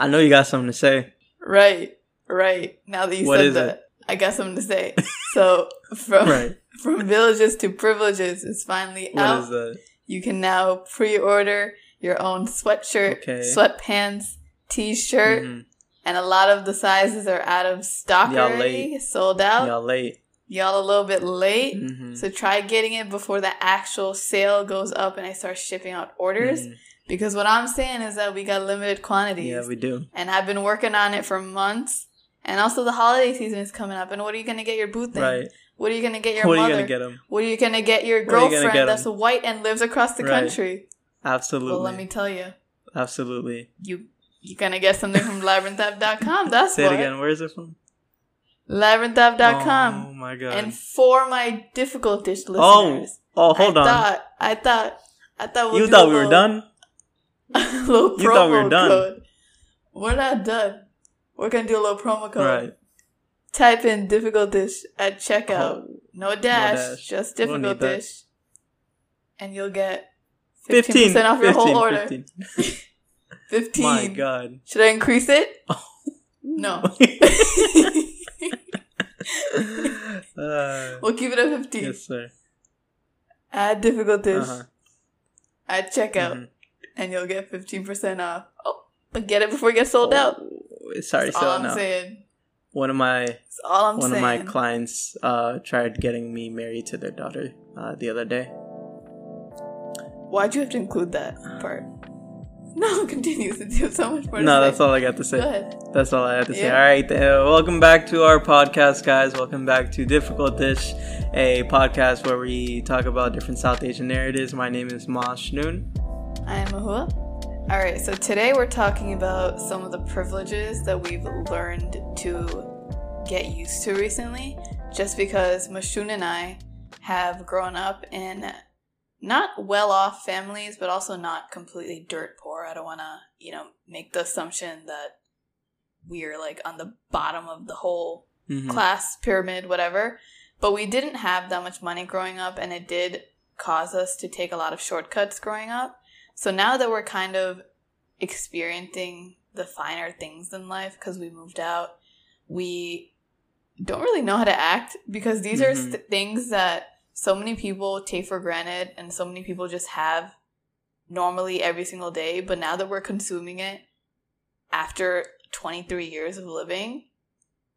I know you got something to say. Right. Now that you said that, I got something to say. So from villages to privileges is finally out. What is that? You can now pre-order your own sweatshirt, sweatpants, t-shirt, and a lot of the sizes are out of stock already, sold out. Y'all a little bit late, so try getting it before the actual sale goes up and I start shipping out orders. Because what I'm saying is that we got limited quantities. Yeah, we do. And I've been working on it for months. And also the holiday season is coming up. And what are you going to get your boo thing? Right. What are you going to get your mother? What are you going to get them? What are you going to get your girlfriend that's white and lives across the country? Absolutely. Well, let me tell you. Absolutely. You're going to get something from Labyrinthab.com. That's Say it again. Where is it from? Labyrinthab.com. Oh, my God. And for my difficult dish listeners. Oh, hold on. I thought we'll You thought we were done? You thought we were done. Code. We're not done. We're going to do a little promo code. Right. Type in difficult dish at checkout. No dash. Just difficult dish. That. And you'll get 15% off your whole order. 15. My God. Should I increase it? No. We'll keep it at 15. Yes, sir. Add difficult dish at checkout. And you'll get 15% off. Oh, but get it before it gets sold out. Sorry, sold out. That's all I'm saying. One of my clients tried getting me married to their daughter the other day. Why'd you have to include that part? No, continue since you have so much more to say. No, that's all I got to say. Go ahead. That's all I had to say. All right. Welcome back to our podcast, guys. Welcome back to Difficult Dish, a podcast where we talk about different South Asian narratives. My name is Mosh Noon. I am Mahua. All right, so today we're talking about some of the privileges that we've learned to get used to recently, just because Mashun and I have grown up in not well-off families, but also not completely dirt poor. I don't want to, make the assumption that we're like on the bottom of the whole class pyramid, whatever. But we didn't have that much money growing up, and it did cause us to take a lot of shortcuts growing up. So now that we're kind of experiencing the finer things in life because we moved out, we don't really know how to act because these are things that so many people take for granted and so many people just have normally every single day. But now that we're consuming it after 23 years of living,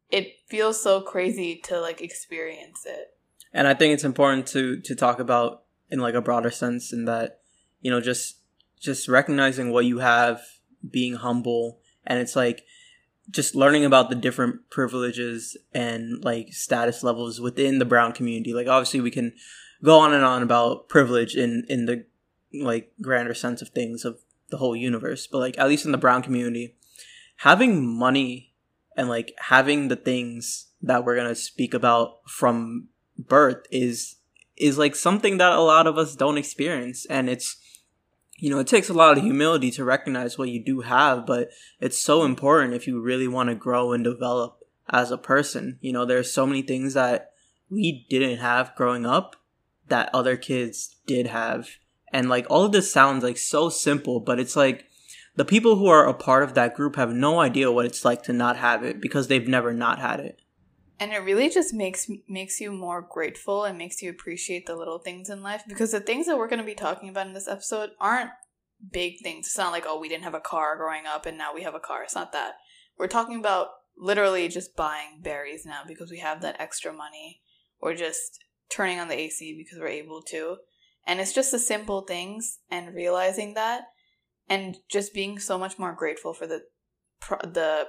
it feels so crazy to like experience it. And I think it's important to talk about in like a broader sense in that, just recognizing what you have, being humble, and it's like just learning about the different privileges and like status levels within the brown community. Like obviously we can go on and on about privilege in the like grander sense of things of the whole universe, but like at least in the brown community, having money and like having the things that we're gonna speak about from birth is like something that a lot of us don't experience, and it's it takes a lot of humility to recognize what you do have, but it's so important if you really want to grow and develop as a person. There's so many things that we didn't have growing up that other kids did have. And like all of this sounds like so simple, but it's like the people who are a part of that group have no idea what it's like to not have it because they've never not had it. And it really just makes you more grateful and makes you appreciate the little things in life, because the things that we're going to be talking about in this episode aren't big things. It's not like, oh, we didn't have a car growing up and now we have a car. It's not that. We're talking about literally just buying berries now because we have that extra money, or just turning on the AC because we're able to. And it's just the simple things and realizing that and just being so much more grateful for the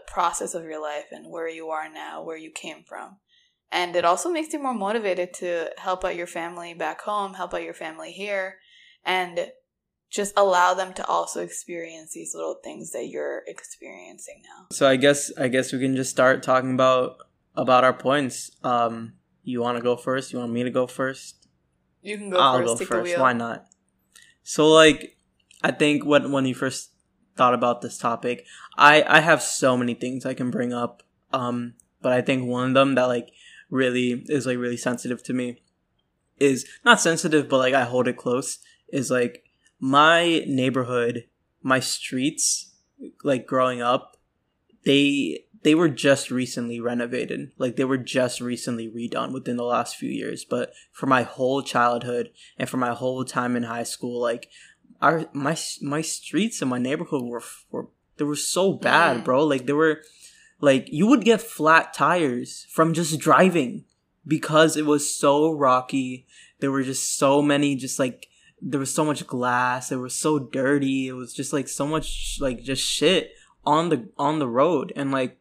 process of your life and where you are now, where you came from. And it also makes you more motivated to help out your family back home, help out your family here, and just allow them to also experience these little things that you're experiencing now. So I guess we can just start talking about our points. You want to go first? You want me to go first? You can go first. I'll go first. Why not? So like I think when you first thought about this topic, I have so many things I can bring up, but I think one of them that like really is like really sensitive to me is not sensitive, but like I hold it close, is like my neighborhood, my streets, like growing up They were just recently renovated. Like, they were just recently redone within the last few years. But for my whole childhood and for my whole time in high school, like, my streets in my neighborhood were they were so bad, bro. Like, they were, like, you would get flat tires from just driving because it was so rocky. There were just so many, just, like, there was so much glass. It was so dirty. It was just, like, so much, like, just shit on the road. And, like,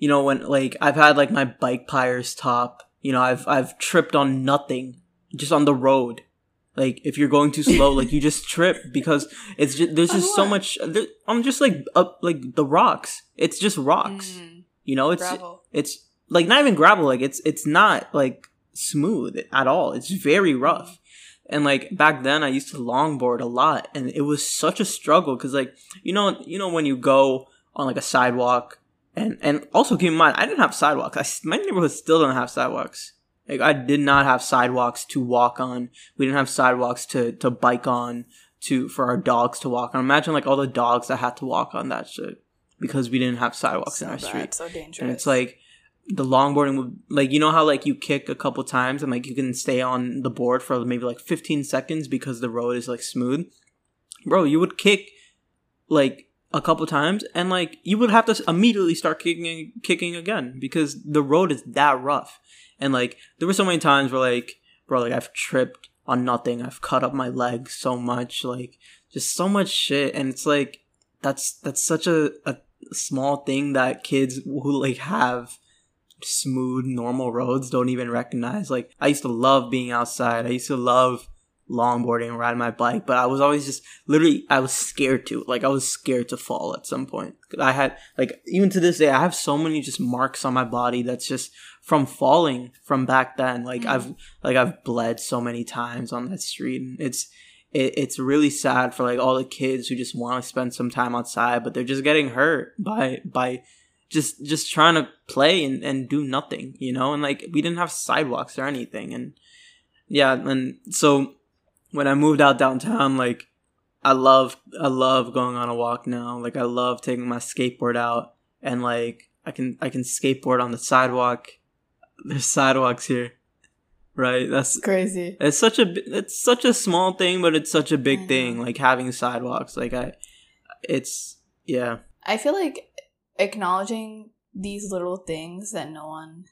you know, when, like, I've had, like, my bike tires top, you know, I've tripped on nothing, just on the road. Like, if you're going too slow, like, you just trip because it's just, there's just so much, I'm just, like, up, like, the rocks. It's just rocks. You know, it's gravel. It's, like, not even gravel. Like, it's not, like, smooth at all. It's very rough. And, like, back then I used to longboard a lot, and it was such a struggle because, like, you know, when you go on, like, a sidewalk, and also keep in mind, I didn't have sidewalks. My neighborhood still don't have sidewalks. Like, I did not have sidewalks to walk on. We didn't have sidewalks to bike on, for our dogs to walk on. Imagine, like, all the dogs that had to walk on that shit because we didn't have sidewalks in our street. So dangerous. And it's like the longboarding would, like, you know how, like, you kick a couple times and, like, you can stay on the board for maybe, like, 15 seconds because the road is, like, smooth. Bro, you would kick, like, a couple times, and, like, you would have to immediately start kicking again because the road is that rough. And, like, there were so many times where, like, bro, like, I've tripped on nothing. I've cut up my legs so much, like, just so much shit. And it's like, that's such a small thing that kids who, like, have smooth, normal roads don't even recognize. Like, I used to love being outside. I used to love longboarding, riding my bike, but I was always just literally, I was scared to, like, I was scared to fall at some point. I had, like, even to this day, I have so many just marks on my body that's just from falling from back then. Like, I've bled so many times on that street, and it's really sad for, like, all the kids who just want to spend some time outside, but they're just getting hurt by just trying to play and do nothing, you know. And, like, we didn't have sidewalks or anything. And yeah, and so when I moved out downtown, like, I love going on a walk now. Like, I love taking my skateboard out, and, like, I can skateboard on the sidewalk. There's sidewalks here, right? That's crazy. It's such a small thing, but it's such a big thing. Like, having sidewalks, like, I feel like acknowledging these little things that no one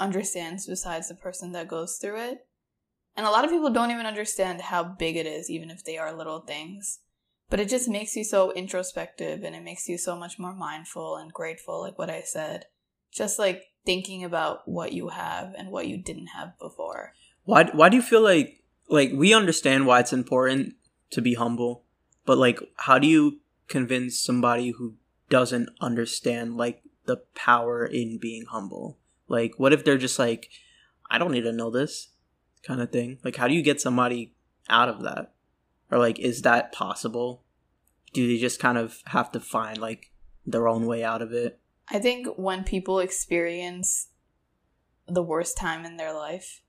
understands besides the person that goes through it. And a lot of people don't even understand how big it is, even if they are little things. But it just makes you so introspective, and it makes you so much more mindful and grateful, like what I said. Just, like, thinking about what you have and what you didn't have before. Why do you feel like, we understand why it's important to be humble, but, like, how do you convince somebody who doesn't understand, like, the power in being humble? Like, what if they're just like, I don't need to know this, kind of thing? Like, how do you get somebody out of that? Or, like, is that possible? Do they just kind of have to find, like, their own way out of it? I think when people experience the worst time in their life,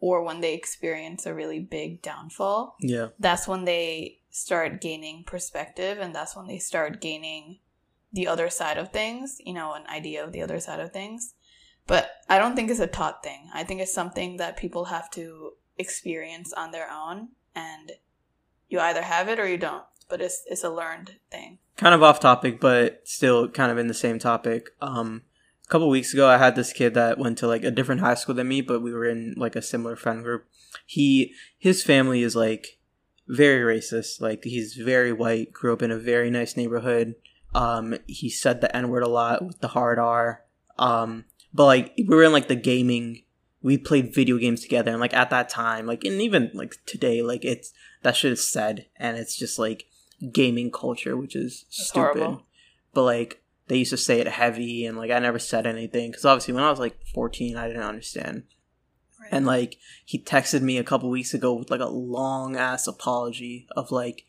or when they experience a really big downfall, yeah, that's when they start gaining perspective, and that's when they start gaining the other side of things, you know, an idea of the other side of things. But I don't think it's a taught thing. I think it's something that people have to experience on their own, and you either have it or you don't. But it's a learned thing. Kind of off topic, but still kind of in the same topic. A couple weeks ago, I had this kid that went to, like, a different high school than me, but we were in, like, a similar friend group. His family is, like, very racist. Like, he's very white, grew up in a very nice neighborhood. He said the N-word a lot with the hard R. But, like, we were in, like, the gaming, we played video games together, and, like, at that time, like, and even, like, today, like, it's, that shit is said, and it's just, like, gaming culture, which is stupid. Horrible. But, like, they used to say it heavy, and, like, I never said anything, because obviously when I was, like, 14, I didn't understand. Right. And, like, he texted me a couple weeks ago with, like, a long-ass apology of, like,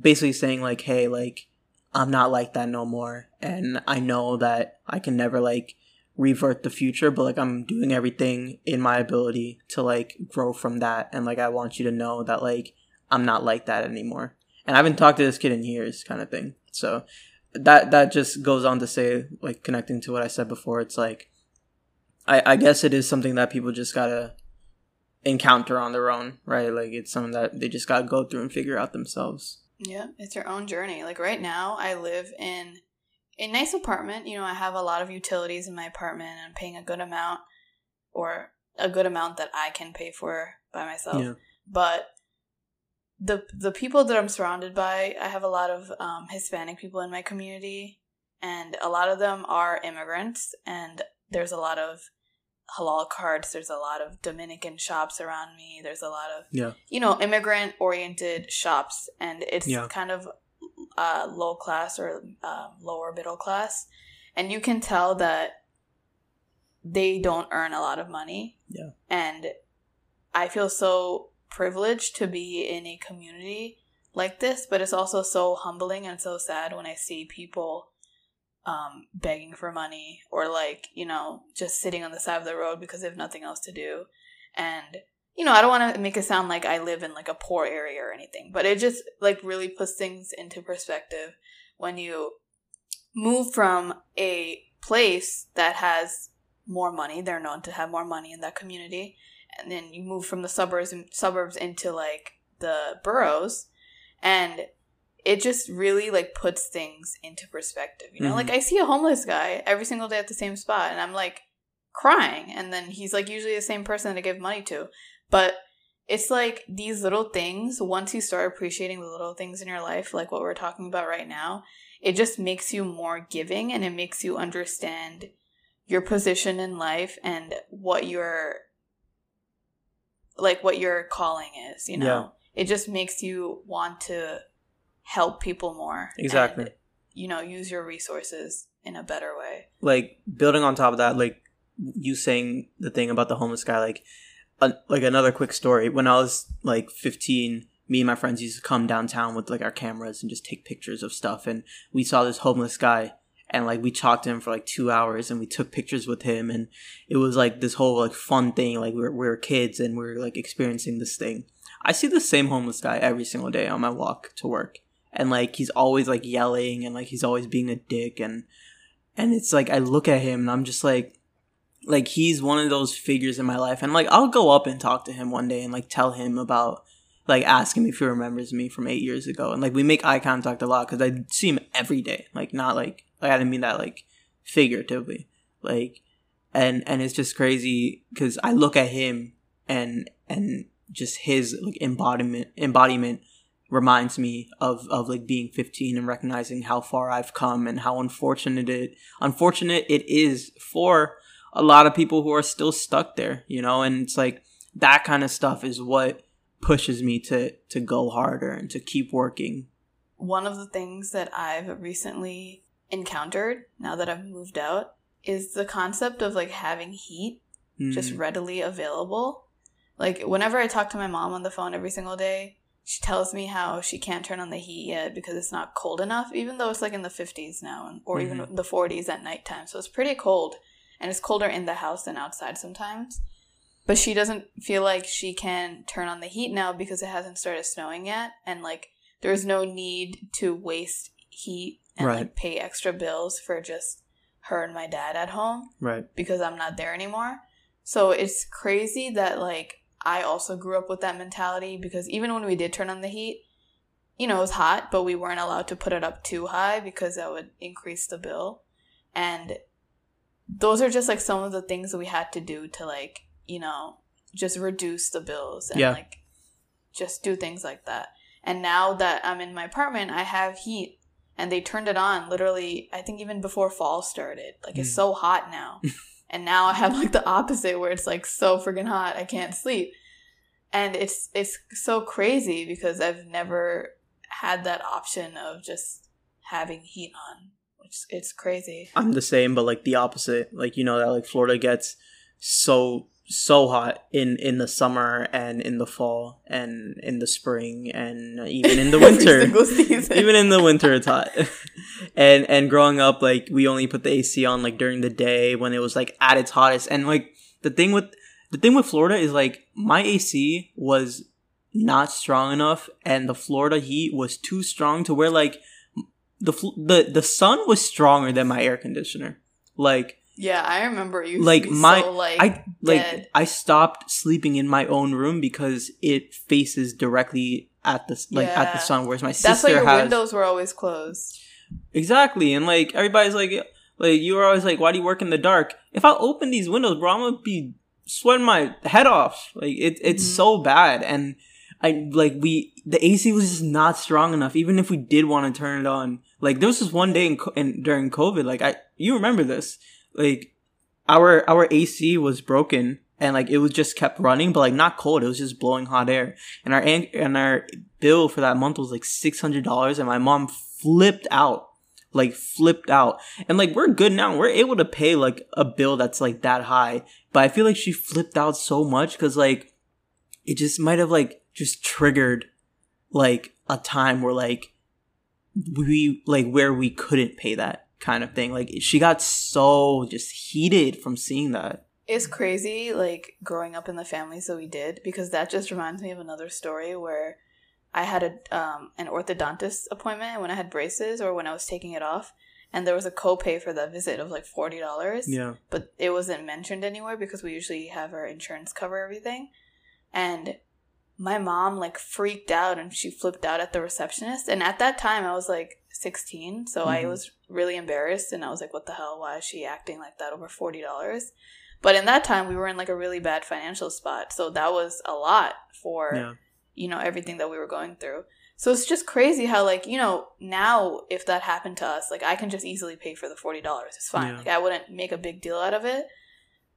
basically saying, like, hey, like, I'm not like that no more, and I know that I can never, like, revert the future, but, like, I'm doing everything in my ability to, like, grow from that, and, like, I want you to know that, like, I'm not like that anymore. And I haven't talked to this kid in years, kind of thing. So that just goes on to say, like, connecting to what I said before, it's like, I guess it is something that people just gotta encounter on their own, right? Like, it's something that they just gotta go through and figure out themselves. Yeah, it's their own journey. Like, right now, I live in a nice apartment. You know, I have a lot of utilities in my apartment, and I'm paying a good amount, or a good amount that I can pay for by myself. Yeah. But the people that I'm surrounded by, I have a lot of Hispanic people in my community, and a lot of them are immigrants, and there's a lot of halal carts. There's a lot of Dominican shops around me. There's a lot of, you know, immigrant-oriented shops. And it's kind of low class or lower middle class. And you can tell that they don't earn a lot of money. Yeah. And I feel so privileged to be in a community like this. But it's also so humbling and so sad when I see people begging for money, or, like, you know, just sitting on the side of the road because they have nothing else to do. And, you know, I don't want to make it sound like I live in, like, a poor area or anything, but it just, like, really puts things into perspective when you move from a place that has more money. They're known to have more money in that community, and then you move from the suburbs into, like, the boroughs, and it just really, like, puts things into perspective, you know? Mm-hmm. Like, I see a homeless guy every single day at the same spot, and I'm, like, crying. And then he's, like, usually the same person to give money to. But it's, like, these little things, once you start appreciating the little things in your life, like what we're talking about right now, it just makes you more giving, and it makes you understand your position in life and what your, like, what your calling is, you know? Yeah. It just makes you want to help people more. Exactly. And, you know, use your resources in a better way. Like, building on top of that, like, you saying the thing about the homeless guy, like another quick story. When I was, like, 15, me and my friends used to come downtown with, like, our cameras and just take pictures of stuff. And we saw this homeless guy, and, like, we talked to him for, like, 2 hours, and we took pictures with him. And it was, like, this whole, like, fun thing. Like, we were kids, and we were, like, experiencing this thing. I see the same homeless guy every single day on my walk to work. And, like, he's always, like, yelling, and, like, he's always being a dick. And it's, like, I look at him, and I'm just, like, he's one of those figures in my life. And, like, I'll go up and talk to him one day and, like, tell him about, like, ask him if he remembers me from 8 years ago. And, like, we make eye contact a lot because I see him every day. Like, not, like, I didn't mean that, like, figuratively. Like, and it's just crazy because I look at him and just his, like, embodiment reminds me of like being 15 and recognizing how far I've come and how unfortunate it is for a lot of people who are still stuck there, you know. And it's like that kind of stuff is what pushes me to go harder and to keep working. One of the things that I've recently encountered now that I've moved out is the concept of, like, having heat just readily available. Like, whenever I talk to my mom on the phone every single day, she tells me how she can't turn on the heat yet because it's not cold enough, even though it's, like, in the 50s now, or even the 40s at nighttime. So it's pretty cold, and it's colder in the house than outside sometimes. But she doesn't feel like she can turn on the heat now because it hasn't started snowing yet, and, like, there's no need to waste heat and, right, like, pay extra bills for just her and my dad at home, right? Because I'm not there anymore. So it's crazy that, like, I also grew up with that mentality because even when we did turn on the heat, you know, it was hot, but we weren't allowed to put it up too high because that would increase the bill. And those are just, like, some of the things that we had to do to, like, you know, just reduce the bills and, like, just do things like that. And now that I'm in my apartment, I have heat, and they turned it on literally, I think, even before fall started. Like, it's so hot now. And now I have, like, the opposite where it's, like, so freaking hot I can't sleep. And it's so crazy because I've never had that option of just having heat on, which it's crazy. I'm the same, but, like, the opposite. Like, you know that, like, Florida gets so hot in the summer and in the fall and in the spring and even in the winter. Every single season. Even in the winter it's hot. and growing up, like, we only put the AC on, like, during the day when it was, like, at its hottest. And, like, the thing with Florida is, like, my AC was not strong enough, and the Florida heat was too strong to where, like, the sun was stronger than my air conditioner. Like, yeah, I remember you. Like my, so, like, dead. I stopped sleeping in my own room because it faces directly at the at the sun. Whereas my sister has. That's why your windows were always closed. Exactly, and like everybody's like you were always like, why do you work in the dark? If I open these windows, bro, I'm gonna be sweating my head off. Like it's mm-hmm. so bad, and I like the AC was just not strong enough. Even if we did want to turn it on, like there was this one day during COVID, like you remember this. Like, our AC was broken, and, like, it was just kept running, but, like, not cold. It was just blowing hot air. And our bill for that month was, like, $600, and my mom flipped out. Like, flipped out. And, like, we're good now. We're able to pay, like, a bill that's, like, that high. But I feel like she flipped out so much because, like, it just might have, like, just triggered, like, a time where, like, where we couldn't pay that. Kind of thing. Like, she got so just heated from seeing that. It's crazy, like, growing up in the families that we did, because that just reminds me of another story where I had an orthodontist appointment when I had braces or when I was taking it off, and there was a copay for that visit of like $40. Yeah, but it wasn't mentioned anywhere because we usually have our insurance cover everything. And my mom like freaked out and she flipped out at the receptionist, and at that time I was like 16, so mm-hmm. I was really embarrassed, and I was like, what the hell, why is she acting like that over $40? But in that time we were in like a really bad financial spot, so that was a lot for you know, everything that we were going through. So it's just crazy how, like, you know, now if that happened to us, like, I can just easily pay for the $40. It's fine. Like, I wouldn't make a big deal out of it.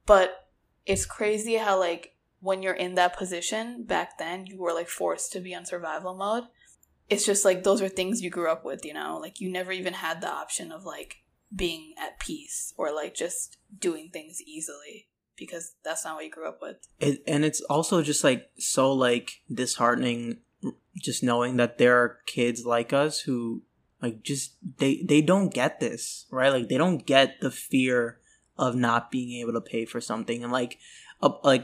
But it's crazy how, like, when you're in that position back then, you were like forced to be on survival mode. It's just, like, those are things you grew up with, you know? Like, you never even had the option of, like, being at peace or, like, just doing things easily, because that's not what you grew up with. And it's also just, like, so, like, disheartening just knowing that there are kids like us who, like, just, they don't get this, right? Like, they don't get the fear of not being able to pay for something. And, like,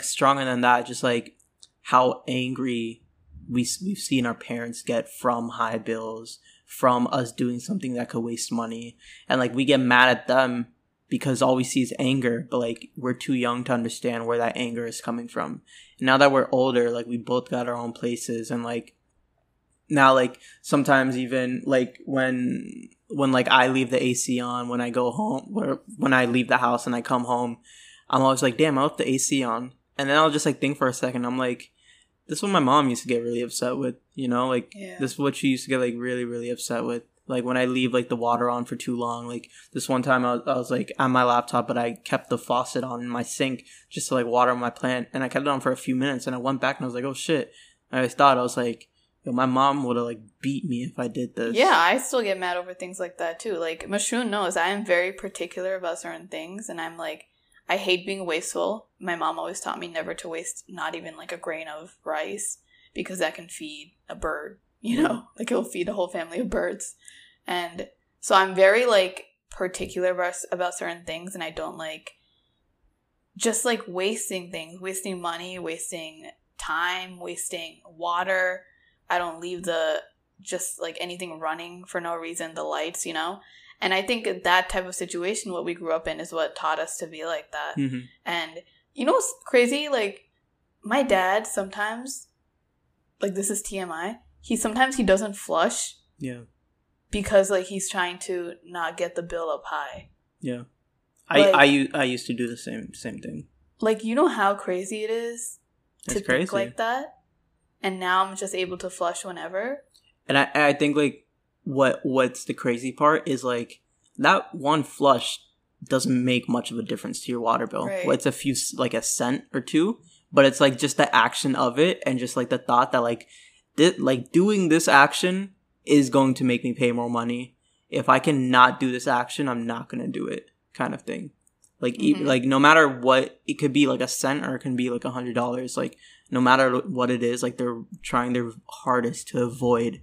stronger than that, just, like, how angry we've seen our parents get from high bills, from us doing something that could waste money. And, like, we get mad at them because all we see is anger, but, like, we're too young to understand where that anger is coming from. And now that we're older, like, we both got our own places, and, like, now, like, sometimes even, like, when like I leave the AC on when I go home, or when I leave the house and I come home, I'm always like, damn, I left the AC on. And then I'll just, like, think for a second. I'm like, this is what my mom used to get really upset with, you know? Like, this is what she used to get, like, really, really upset with. Like, when I leave, like, the water on for too long. Like, this one time I was like, on my laptop, but I kept the faucet on in my sink just to, like, water my plant. And I kept it on for a few minutes, and I went back, and I was like, oh, shit. And I thought, I was like, yo, my mom would have, like, beat me if I did this. Yeah, I still get mad over things like that, too. Like, Mashun knows I am very particular about certain things, and I'm like, I hate being wasteful. My mom always taught me never to waste not even like a grain of rice, because that can feed a bird, you know, like it'll feed a whole family of birds. And so I'm very like particular about certain things, and I don't like just like wasting things, wasting money, wasting time, wasting water. I don't leave just like anything running for no reason, the lights, you know. And I think that type of situation, what we grew up in, is what taught us to be like that. Mm-hmm. And you know what's crazy? Like, my dad sometimes, like, this is TMI, he doesn't flush. Yeah. Because, like, he's trying to not get the bill up high. Yeah. Like, I used to do the same thing. Like, you know how crazy it is to think like that? And now I'm just able to flush whenever. And I think, like, what's the crazy part is, like, that one flush doesn't make much of a difference to your water bill. Right. Well, it's a few, like, a cent or two, but it's like just the action of it, and just like the thought that like doing this action is going to make me pay more money. If I cannot do this action, I'm not going to do it, kind of thing. Like, mm-hmm. Like, no matter what, it could be like a cent or it can be like $100. Like, no matter what it is, like, they're trying their hardest to avoid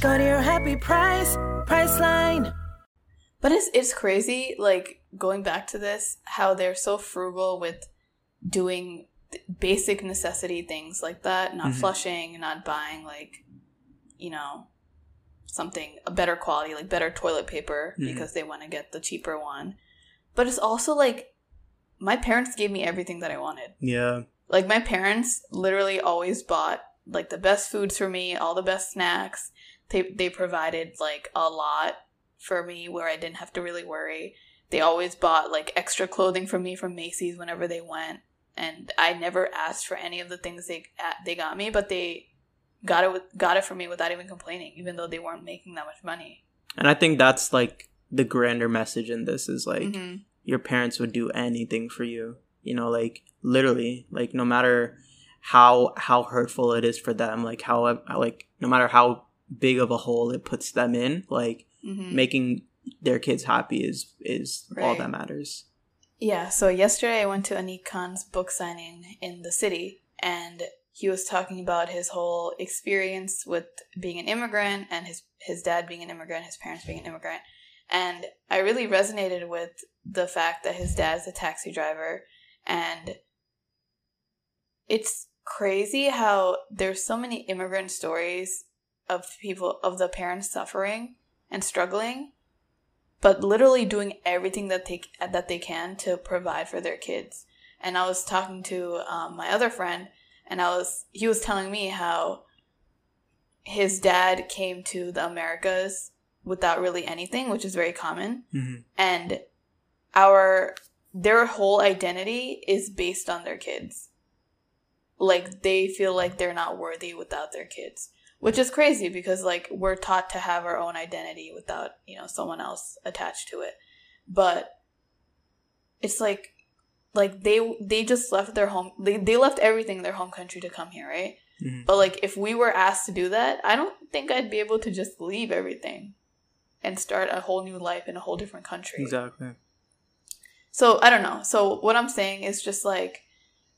Go to your happy price, Priceline. But it's crazy, like, going back to this, how they're so frugal with doing basic necessity things like that, not flushing, not buying, like, you know, something, a better quality, like better toilet paper, because they want to get the cheaper one. But it's also, like, my parents gave me everything that I wanted. Yeah. Like, my parents literally always bought, like, the best foods for me, all the best snacks. They provided, like, a lot for me where I didn't have to really worry. They always bought, like, extra clothing for me from Macy's whenever they went, and I never asked for any of the things they got me, but they got it for me without even complaining, even though they weren't making that much money. And I think that's, like, the grander message in this is, like, your parents would do anything for you, you know, like, literally, like, no matter how hurtful it is for them, like, how, like, no matter how big of a hole it puts them in, like, making their kids happy is right. All that matters. Yeah, so yesterday I went to Anik Khan's book signing in the city, and he was talking about his whole experience with being an immigrant and his dad being an immigrant, his parents being an immigrant. And I really resonated with the fact that his dad's a taxi driver, and it's crazy how there's so many immigrant stories of people, of the parents suffering and struggling, but literally doing everything that they can to provide for their kids. And I was talking to my other friend, and he was telling me how his dad came to the Americas without really anything, which is very common. And their whole identity is based on their kids. Like, they feel like they're not worthy without their kids. Which is crazy because, like, we're taught to have our own identity without, you know, someone else attached to it. But it's like they just left their home. They left everything in their home country to come here, right? But, like, if we were asked to do that, I don't think I'd be able to just leave everything and start a whole new life in a whole different country. Exactly. So, I don't know. So, what I'm saying is just, like,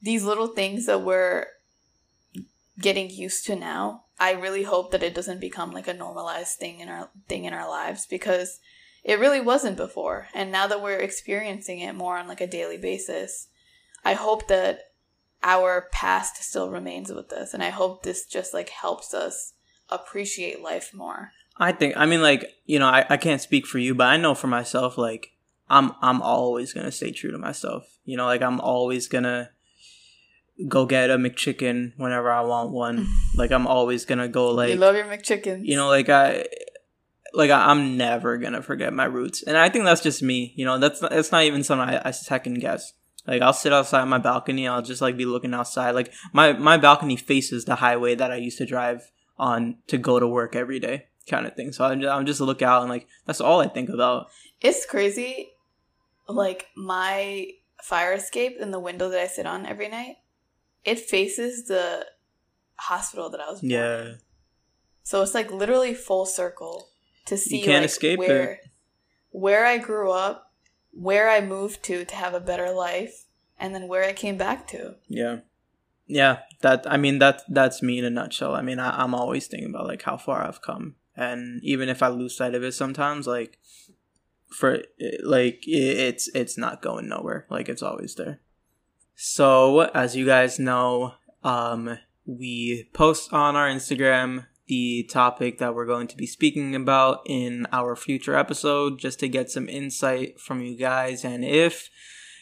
these little things that we're getting used to now, I really hope that it doesn't become, like, a normalized thing in our lives, because it really wasn't before. And now that we're experiencing it more on, like, a daily basis, I hope that our past still remains with us. And I hope this just, like, helps us appreciate life more. I mean, like, you know, I can't speak for you, but I know for myself, like, I'm always going to stay true to myself. You know, like, I'm always going to go get a McChicken whenever I want one. Like, I'm always gonna go, like, you love your McChickens. You know, like, I'm never gonna forget my roots. And I think that's just me. You know, that's not even something I second guess. Like, I'll sit outside my balcony. I'll just, like, be looking outside. Like, my balcony faces the highway that I used to drive on to go to work every day, kind of thing. So I'm just look out, and, like, that's all I think about. It's crazy. Like, my fire escape in the window that I sit on every night, it faces the hospital that I was born in. So it's, like, literally full circle to see, like, where I grew up, where I moved to have a better life, and then where I came back to. Yeah. Yeah. That's me in a nutshell. I mean, I'm always thinking about, like, how far I've come. And even if I lose sight of it sometimes, like, it's not going nowhere. Like, it's always there. So, as you guys know, we post on our Instagram the topic that we're going to be speaking about in our future episode, just to get some insight from you guys. And if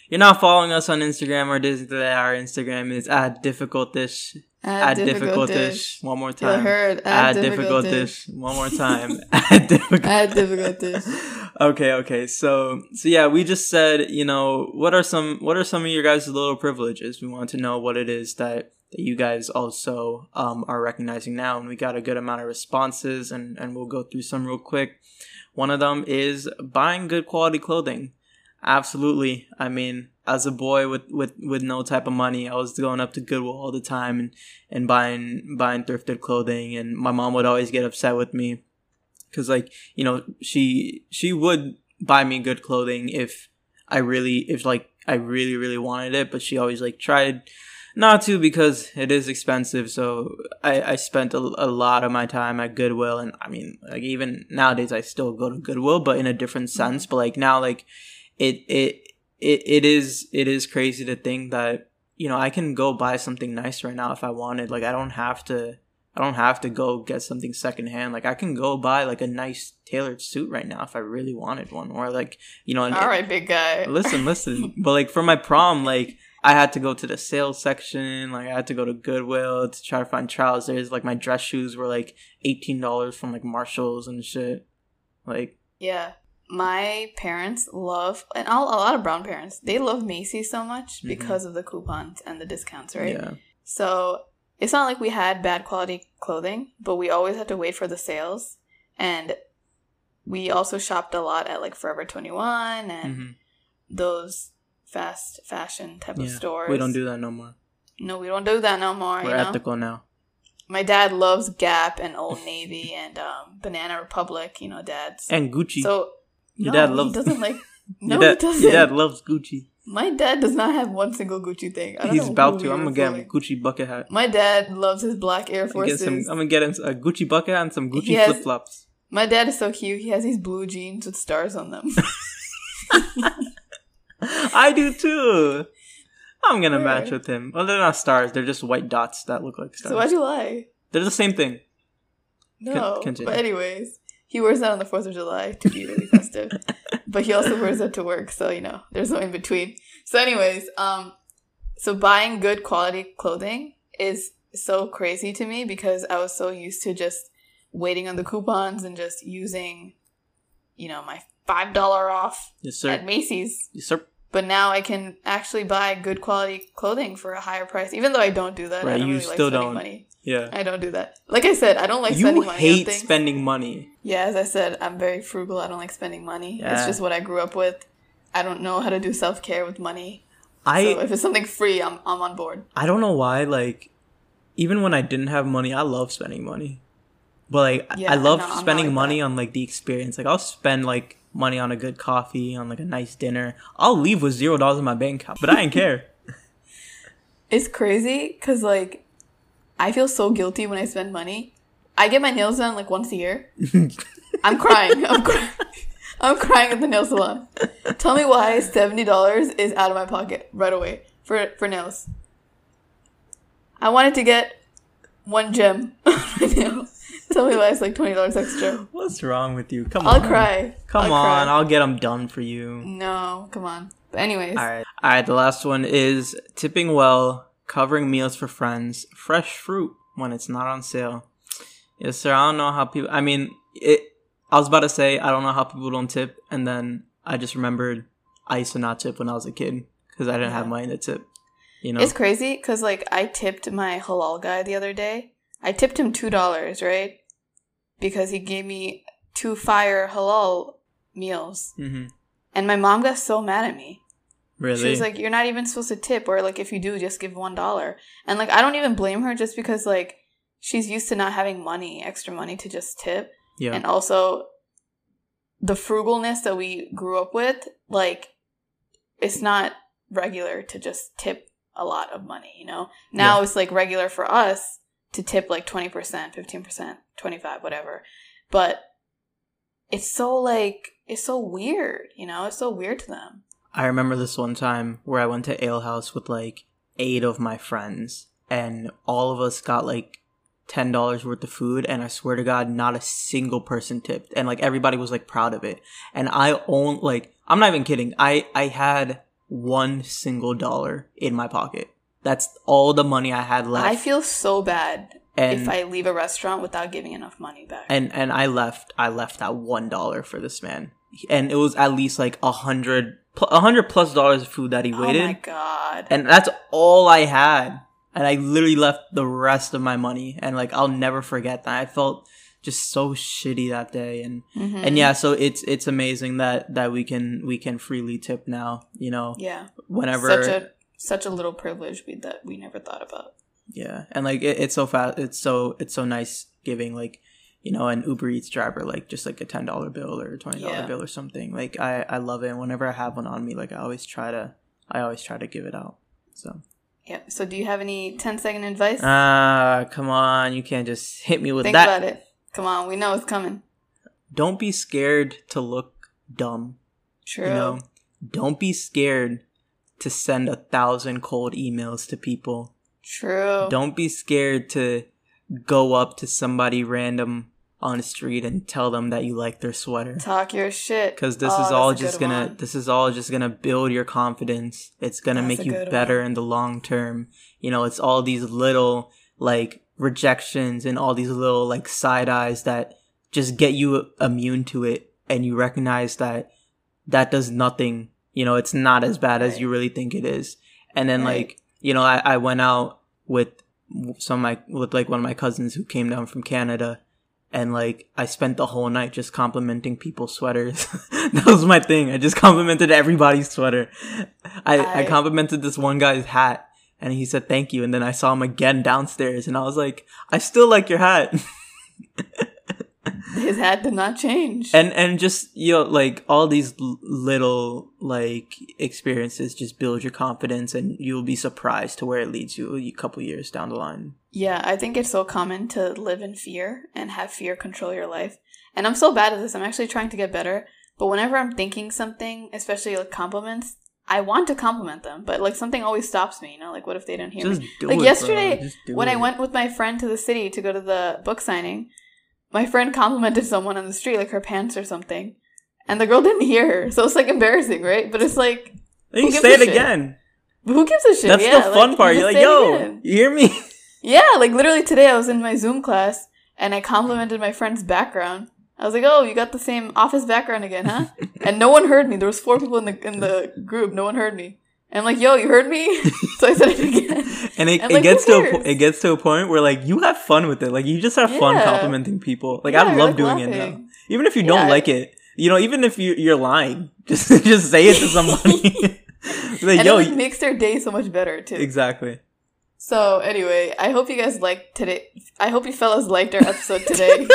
you're not following us on Instagram or Disney, our Instagram is @difficultdish. @difficultdish. One more time. @difficultdish. One more time. @difficultdish. Okay. So yeah, we just said, you know, what are some of your guys' little privileges? We want to know what it is that you guys also are recognizing now, and we got a good amount of responses, and we'll go through some real quick. One of them is buying good quality clothing. Absolutely. I mean, as a boy with no type of money, I was going up to Goodwill all the time and buying thrifted clothing. And my mom would always get upset with me because, like, you know, she would buy me good clothing if I really wanted it, but she always like tried not to because it is expensive. So I spent a lot of my time at Goodwill, and I mean, like, even nowadays I still go to Goodwill, but in a different sense. But like now, like it is crazy to think that, you know, I can go buy something nice right now if I wanted. Like I don't have to go get something secondhand. Like I can go buy like a nice tailored suit right now if I really wanted one, or like, you know. All right, big guy. Listen. But like for my prom, like I had to go to the sales section. Like I had to go to Goodwill to try to find trousers. Like my dress shoes were like $18 from like Marshalls and shit. Like, yeah. My parents love, and a lot of brown parents, they love Macy's so much because of the coupons and the discounts, right? Yeah. So it's not like we had bad quality clothing, but we always had to wait for the sales. And we also shopped a lot at like Forever 21 and those fast fashion type of stores. We don't do that no more. No, we don't do that no more. We're ethical now. My dad loves Gap and Old Navy and Banana Republic, you know, dad's. And Gucci. So Your dad loves Gucci. My dad does not have one single Gucci thing. He's about to. I'm going to get him a Gucci bucket hat. My dad loves his black Air Forces. I'm going to get him a Gucci bucket hat and some Gucci flip-flops. My dad is so cute. He has these blue jeans with stars on them. I do too. I'm going to match with him. Well, they're not stars. They're just white dots that look like stars. So why'd you lie? They're the same thing. No. But anyways. He wears that on the 4th of July to be really festive. But he also wears that to work. So, you know, there's no in between. So anyways, so buying good quality clothing is so crazy to me because I was so used to just waiting on the coupons and just using, you know, my $5 off at Macy's. Yes, sir. But now I can actually buy good quality clothing for a higher price, even though I don't do that. Right, I don't really like spending money. Yeah. I don't do that. Like I said, I don't like spending money on things. You hate spending money. Yeah, as I said, I'm very frugal. I don't like spending money. Yeah. It's just what I grew up with. I don't know how to do self-care with money. So if it's something free, I'm on board. I don't know why, like, even when I didn't have money, I love spending money. But, like, I love spending money on, like, the experience. Like, I'll spend, like, money on a good coffee, on, like, a nice dinner. I'll leave with $0 in my bank account, but I didn't care. It's crazy because, like, I feel so guilty when I spend money. I get my nails done like once a year. I'm crying. I'm crying at the nail salon. Tell me why $70 is out of my pocket right away for nails. I wanted to get one gem on my nail. Tell me why it's like $20 extra. What's wrong with you? Come on. I'll cry. Come on. I'll get them done for you. No, come on. But anyways. All right. The last one is tipping well. Covering meals for friends, fresh fruit when it's not on sale. Yes, sir. I don't know how people. I mean, I was about to say I don't know how people don't tip, and then I just remembered I used to not tip when I was a kid because I didn't have money to tip. You know, it's crazy because like I tipped my halal guy the other day. I tipped him $2, right? Because he gave me 2 fire halal meals, and my mom got so mad at me. Really? She was like, you're not even supposed to tip, or like if you do, just give $1. And like I don't even blame her just because like she's used to not having money, extra money to just tip. Yeah. And also the frugalness that we grew up with, like it's not regular to just tip a lot of money, you know? Now it's like regular for us to tip like 20%, 15%, 25%, whatever. But it's so weird, you know, it's so weird to them. I remember this one time where I went to Ale House with like 8 of my friends and all of us got like $10 worth of food, and I swear to God, not a single person tipped, and like everybody was like proud of it. And I'm not even kidding. I had one single dollar in my pocket. That's all the money I had left. I feel so bad if I leave a restaurant without giving enough money back. And I left that $1 for this man. And it was at least like $100+ of food that he waited. Oh my God. And that's all I had. And I literally left the rest of my money. And like, I'll never forget that. I felt just so shitty that day. And yeah, so it's amazing that we can freely tip now, you know? Yeah. Whenever. Such a little privilege that we never thought about. Yeah. And like, it's so fast. It's so nice giving, like, you know, an Uber Eats driver, like, just like a $10 bill or a $20 bill or something. Like, I love it. And whenever I have one on me, like, I always try to give it out. So. Yeah. So do you have any 10-second advice? Come on. You can't just hit me with that. Think about it. Come on. We know it's coming. Don't be scared to look dumb. True. You know? Don't be scared to send 1,000 cold emails to people. True. Don't be scared to go up to somebody random on the street and tell them that you like their sweater. Talk your shit. Because this is all just gonna build your confidence. It's gonna make you better in the long term. You know, it's all these little, like, rejections and all these little, like, side eyes that just get you immune to it, and you recognize that does nothing. You know, it's not as bad as you really think it is. And then like, you know, I went out with one of my cousins who came down from Canada. And, like, I spent the whole night just complimenting people's sweaters. That was my thing. I just complimented everybody's sweater. I complimented this one guy's hat, and he said thank you. And then I saw him again downstairs, and I was like, I still like your hat. His hat did not change. And just, you know, like, all these little, like, experiences just build your confidence, and you'll be surprised to where it leads you a couple years down the line. Yeah, I think it's so common to live in fear and have fear control your life. And I'm so bad at this. I'm actually trying to get better. But whenever I'm thinking something, especially like compliments, I want to compliment them. But like something always stops me, you know? Like, what if they don't hear me? Like yesterday, when I went with my friend to the city to go to the book signing, my friend complimented someone on the street, like her pants or something. And the girl didn't hear her. So it's like embarrassing, right? But it's like, you say it again. But who gives a shit? That's the fun part. You're like, yo, you hear me? Yeah, like literally today I was in my Zoom class and I complimented my friend's background. I was like, oh, you got the same office background again, huh? And no one heard me. There was 4 people in the group. No one heard me. And I'm like, yo, you heard me? So I said it again. And it gets to a point where, like, you have fun with it. Like, you just have fun complimenting people. Like, I love doing laughing. It now. Even if you don't like it, you know, even if you're lying, just say it to somebody. Like, and yo, it makes their day so much better too. Exactly. So anyway, I hope you guys liked today. I hope you fellas liked our episode today.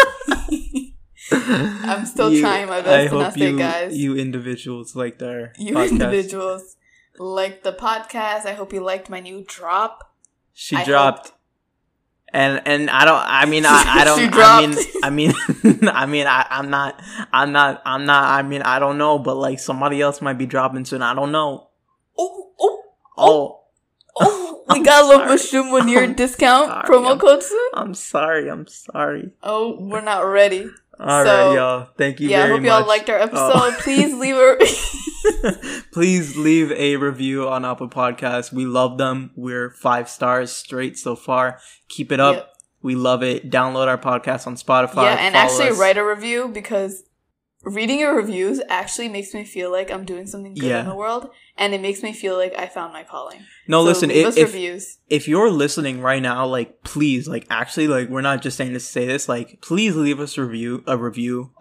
I'm still trying my best to not say guys. You individuals liked our podcast. Individuals liked the podcast. I hope you liked my new drop. And I don't know, but like somebody else might be dropping soon. I don't know. Oh, we got a little Mushroom Munir discount promo code soon. I'm sorry. Oh, we're not ready. All right, y'all. Thank you very much. Yeah, I hope y'all liked our episode. Please leave a review on Apple Podcasts. We love them. We're 5 stars straight so far. Keep it up. Yep. We love it. Download our podcast on Spotify. Yeah, and actually write a review, because reading your reviews actually makes me feel like I'm doing something good in the world, and it makes me feel like I found my calling. No, so listen, if you're listening right now, like, please, like, actually, like, we're not just saying this to say this, like, please leave us a review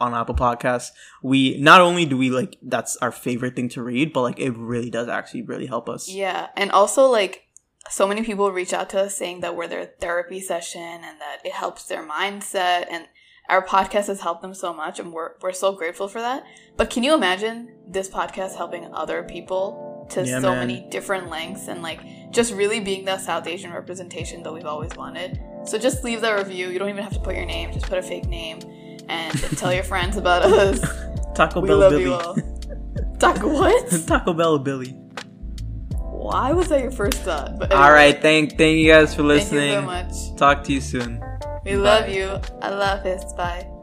on Apple Podcasts. We not only do we, like, that's our favorite thing to read, but like it really does actually really help us. Yeah, and also, like, so many people reach out to us saying that we're their therapy session and that it helps their mindset, and our podcast has helped them so much, and we're so grateful for that. But can you imagine this podcast helping other people to many different lengths, and like just really being that South Asian representation that we've always wanted? So just leave that review. You don't even have to put your name. Just put a fake name and tell your friends about us. Taco Bell love Billy. You all. Taco what? Taco Bell Billy. Why was that your first thought? But anyway, all right. Thank you guys for listening. Thank you so much. Talk to you soon. We love you. I love this. Bye.